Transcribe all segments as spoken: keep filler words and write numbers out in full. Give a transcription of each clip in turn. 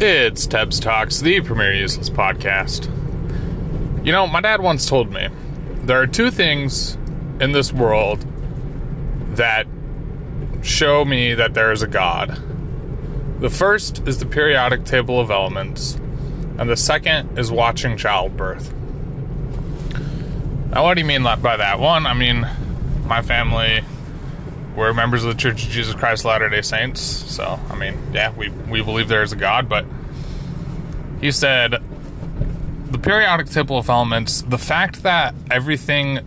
It's Tebs Talks, the premier useless podcast. You know, my dad once told me, there are two things in this world that show me that there is a God. The first is the periodic table of elements, and the second is watching childbirth. Now, what do you mean by that? One, I mean, my family, we're members of the Church of Jesus Christ of Latter-day Saints, so, I mean, yeah, we, we believe there is a God, but he said, the periodic table of elements, the fact that everything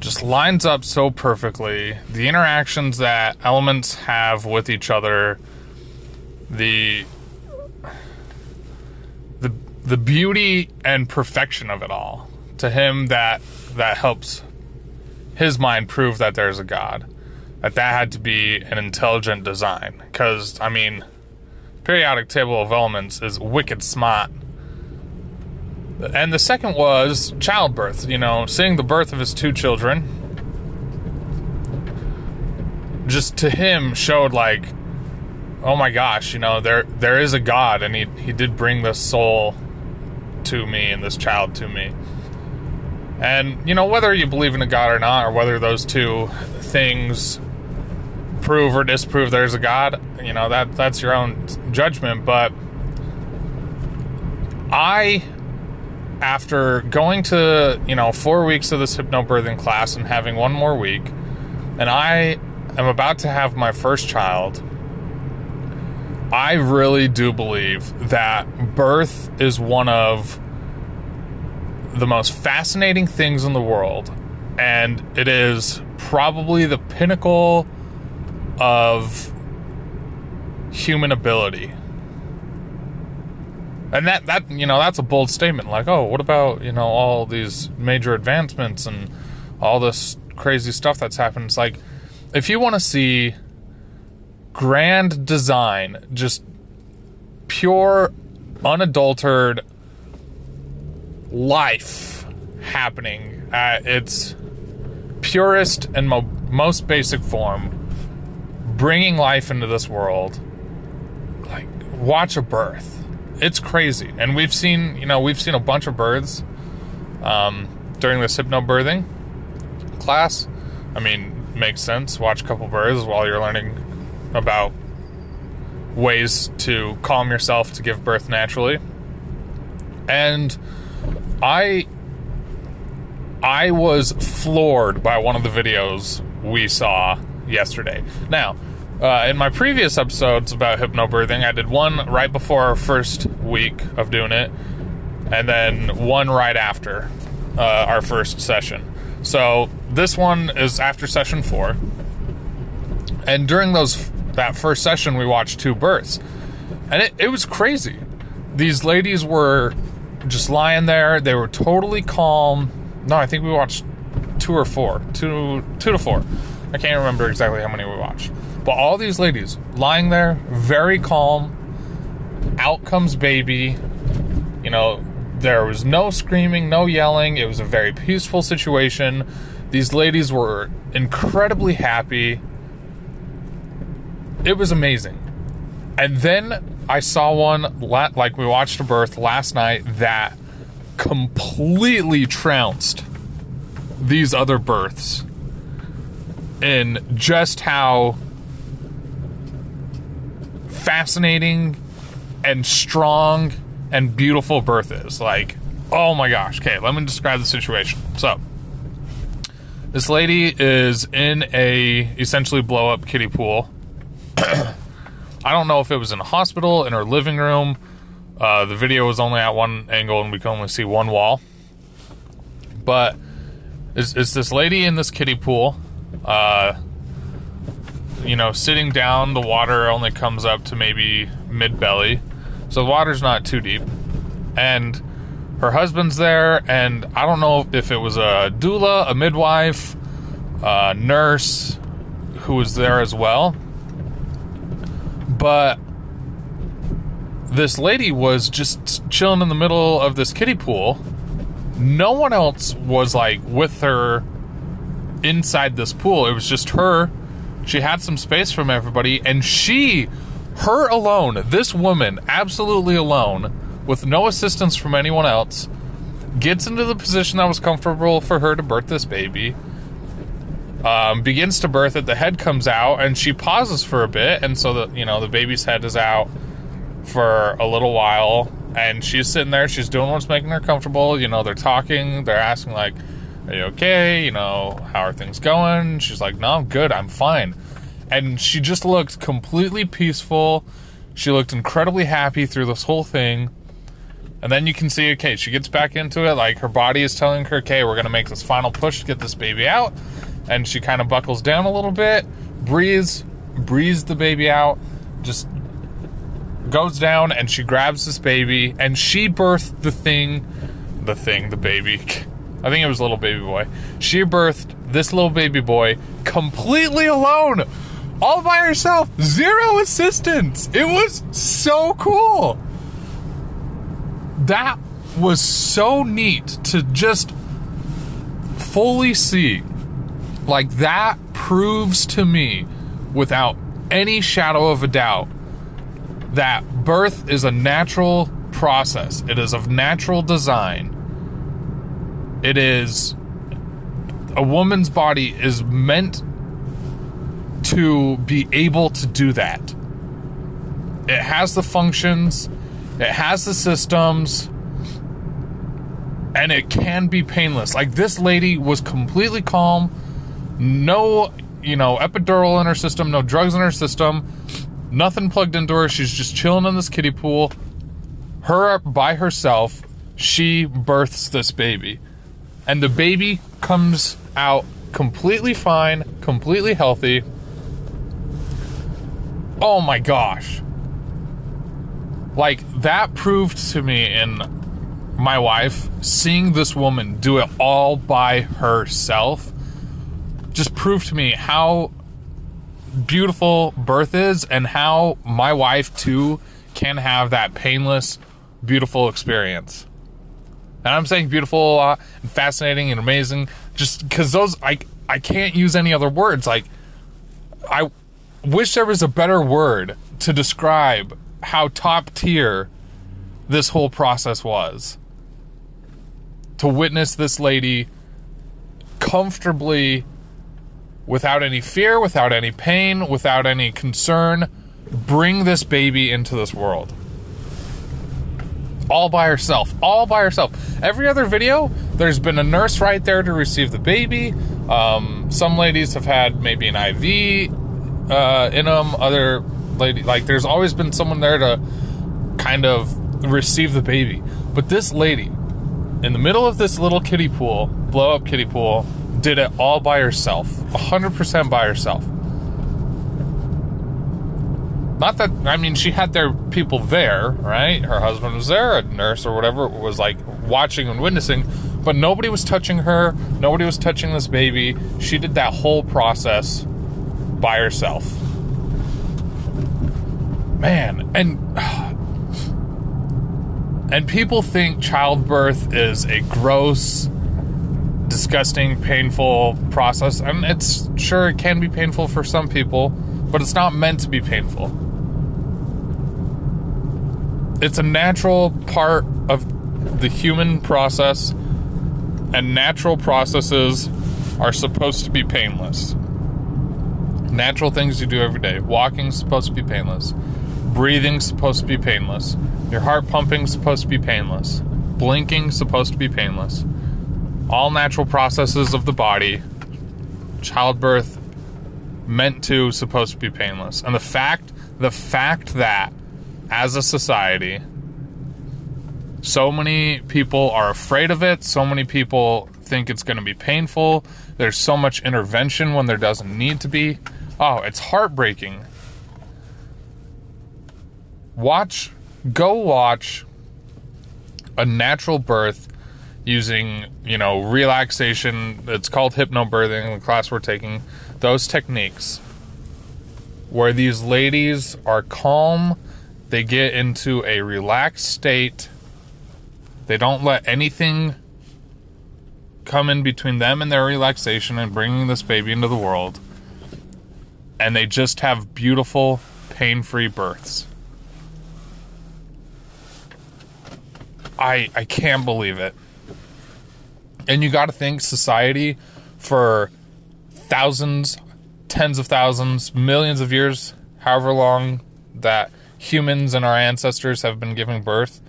just lines up so perfectly, the interactions that elements have with each other, the the the beauty and perfection of it all, to him, that that helps his mind prove that there's a God. That that had to be an intelligent design. Because, I mean, periodic table of elements is wicked smart. And the second was childbirth. You know, seeing the birth of his two children, just to him showed, like, oh my gosh, you know, there there is a God. And he, he did bring this soul to me and this child to me. And, you know, whether you believe in a God or not, or whether those two things prove or disprove there's a God, you know, that that's your own judgment. But I, after going to, you know, four weeks of this hypnobirthing class and having one more week, and I am about to have my first child, I really do believe that birth is one of the most fascinating things in the world, and it is probably the pinnacle of human ability. And that, that, you know, that's a bold statement. Like, oh, what about, you know, all these major advancements and all this crazy stuff that's happened? It's like, if you want to see grand design, just pure, unadulterated life happening at its purest and mo- most basic form, bringing life into this world, like, watch a birth. It's crazy. And we've seen, you know, we've seen a bunch of births um, during this hypnobirthing class. I mean, makes sense. Watch a couple births while you're learning about ways to calm yourself to give birth naturally. And I I was floored by one of the videos we saw yesterday. Now, uh, in my previous episodes about hypnobirthing, I did one right before our first week of doing it, and then one right after uh, our first session. So this one is after session four. And during those that first session, we watched two births. And it, it was crazy. These ladies were just lying there. They were totally calm. No, I think we watched two or four. Two, two to four. I can't remember exactly how many we watched. But all these ladies lying there, very calm. Out comes baby. You know, there was no screaming, no yelling. It was a very peaceful situation. These ladies were incredibly happy. It was amazing. And then I saw one, like we watched a birth last night, that completely trounced these other births in just how fascinating and strong and beautiful birth is. Like, oh my gosh. Okay, let me describe the situation. So, this lady is in a essentially blow-up kiddie pool. I don't know if it was in a hospital, in her living room. Uh, the video was only at one angle and we could only see one wall. But it's, it's this lady in this kiddie pool, uh, you know, sitting down. The water only comes up to maybe mid-belly, so the water's not too deep. And her husband's there, and I don't know if it was a doula, a midwife, a nurse who was there as well. But this lady was just chilling in the middle of this kiddie pool. No one else was, like, with her inside this pool. It was just her. She had some space from everybody, and she Her alone, this woman, absolutely alone, with no assistance from anyone else, gets into the position that was comfortable for her to birth this baby. Um, begins to birth it. The head comes out, and she pauses for a bit, and so the you know the baby's head is out for a little while, and she's sitting there. She's doing what's making her comfortable. You know, they're talking. They're asking, like, "Are you okay? You know, how are things going?" She's like, "No, I'm good. I'm fine." And she just looked completely peaceful. She looked incredibly happy through this whole thing. And then you can see, okay, she gets back into it. Like, her body is telling her, "Okay, we're gonna make this final push to get this baby out." And she kind of buckles down a little bit, breathes, breathes the baby out, just goes down, and she grabs this baby, and she birthed the thing, the thing, the baby. I think it was a little baby boy. She birthed this little baby boy completely alone, all by herself, zero assistance. It was so cool. That was so neat to just fully see. Like, that proves to me, without any shadow of a doubt, that birth is a natural process. It is of natural design. It is... A woman's body is meant to be able to do that. It has the functions, it has the systems, and it can be painless. Like, this lady was completely calm. No, you know, epidural in her system, no drugs in her system, nothing plugged into her. She's just chilling in this kiddie pool. Her by herself, she births this baby. And the baby comes out completely fine, completely healthy. Oh my gosh. Like, that proved to me and my wife, seeing this woman do it all by herself, just proved to me how beautiful birth is and how my wife, too, can have that painless, beautiful experience. And I'm saying beautiful a lot, and fascinating and amazing, just because those, I, I can't use any other words. Like, I wish there was a better word to describe how top tier this whole process was. To witness this lady comfortably, without any fear, without any pain, without any concern, bring this baby into this world. All by herself. All by herself. Every other video, there's been a nurse right there to receive the baby. Um, some ladies have had maybe an I V uh, in them. Other lady, like, there's always been someone there to kind of receive the baby. But this lady, in the middle of this little kiddie pool, blow-up kiddie pool, did it all by herself, one hundred percent by herself. Not that, I mean, she had their people there, right? Her husband was there, a nurse or whatever was, like, watching and witnessing, but nobody was touching her, nobody was touching this baby. She did that whole process by herself. Man, and and people think childbirth is a gross, disgusting, painful process. I mean, it's sure it can be painful for some people, but it's not meant to be painful. It's a natural part of the human process, and natural processes are supposed to be painless. Natural things you do every day. Walking's supposed to be painless. Breathing's supposed to be painless. Your heart pumping's supposed to be painless. Blinking's supposed to be painless. All natural processes of the body, childbirth, meant to, supposed to be painless. And the fact, the fact that, as a society, so many people are afraid of it, so many people think it's going to be painful, there's so much intervention when there doesn't need to be. Oh, it's heartbreaking. Watch, go watch a natural birth using, you know, relaxation. It's called hypnobirthing, the class we're taking. Those techniques where these ladies are calm, they get into a relaxed state, they don't let anything come in between them and their relaxation and bringing this baby into the world, and they just have beautiful, pain-free births. I I can't believe it. And you got to thank society for thousands, tens of thousands, millions of years, however long that humans and our ancestors have been giving birth.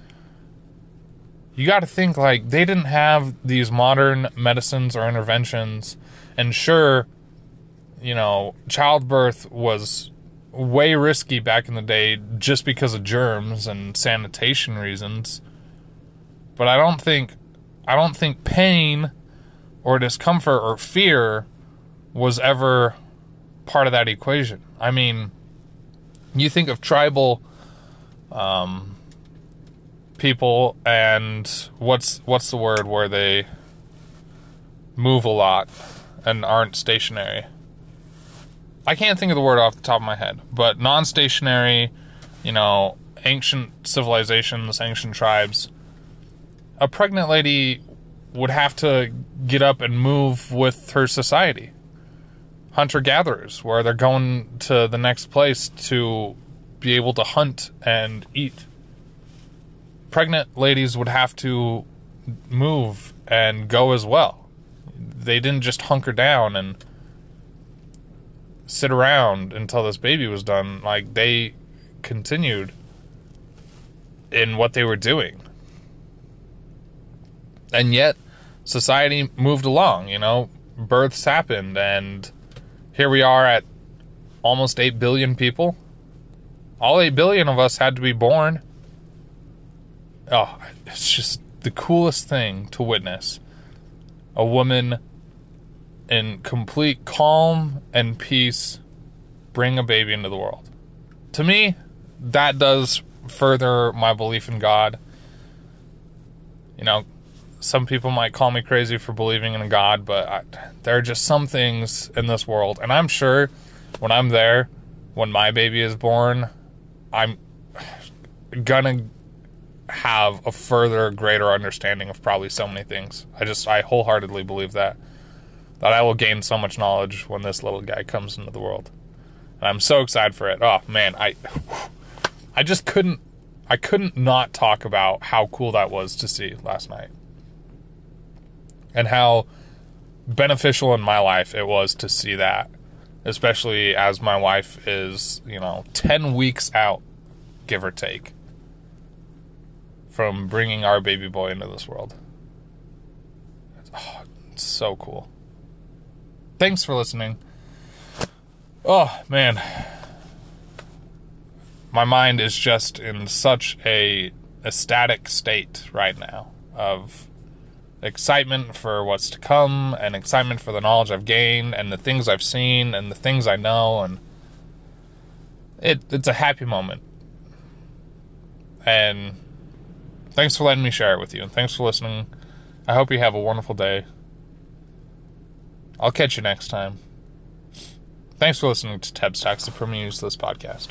You got to think, like, they didn't have these modern medicines or interventions. And sure, you know, childbirth was way risky back in the day just because of germs and sanitation reasons. But I don't think, I don't think pain or discomfort or fear was ever part of that equation. I mean, you think of tribal um, people and what's what's the word where they move a lot and aren't stationary. I can't think of the word off the top of my head, but non-stationary, you know, ancient civilizations, ancient tribes. A pregnant lady would have to get up and move with her society. Hunter-gatherers, where they're going to the next place to be able to hunt and eat. Pregnant ladies would have to move and go as well. They didn't just hunker down and sit around until this baby was done. Like, they continued in what they were doing. And yet, society moved along, you know, births happened, and here we are at almost eight billion people. All eight billion of us had to be born. Oh, it's just the coolest thing to witness. A woman in complete calm and peace bring a baby into the world. To me, that does further my belief in God. You know, some people might call me crazy for believing in a God, but I, there are just some things in this world. And I'm sure when I'm there, when my baby is born, I'm gonna have a further, greater understanding of probably so many things. I just, I wholeheartedly believe that. That I will gain so much knowledge when this little guy comes into the world. And I'm so excited for it. Oh, man, I, I just couldn't, I couldn't not talk about how cool that was to see last night. And how beneficial in my life it was to see that. Especially as my wife is, you know, ten weeks out, give or take, from bringing our baby boy into this world. Oh, it's so cool. Thanks for listening. Oh, man. My mind is just in such a ecstatic state right now of excitement for what's to come, and excitement for the knowledge I've gained, and the things I've seen, and the things I know, and it it's a happy moment. And thanks for letting me share it with you, and thanks for listening. I hope you have a wonderful day. I'll catch you next time. Thanks for listening to Tebs Talks, the premier useless podcast.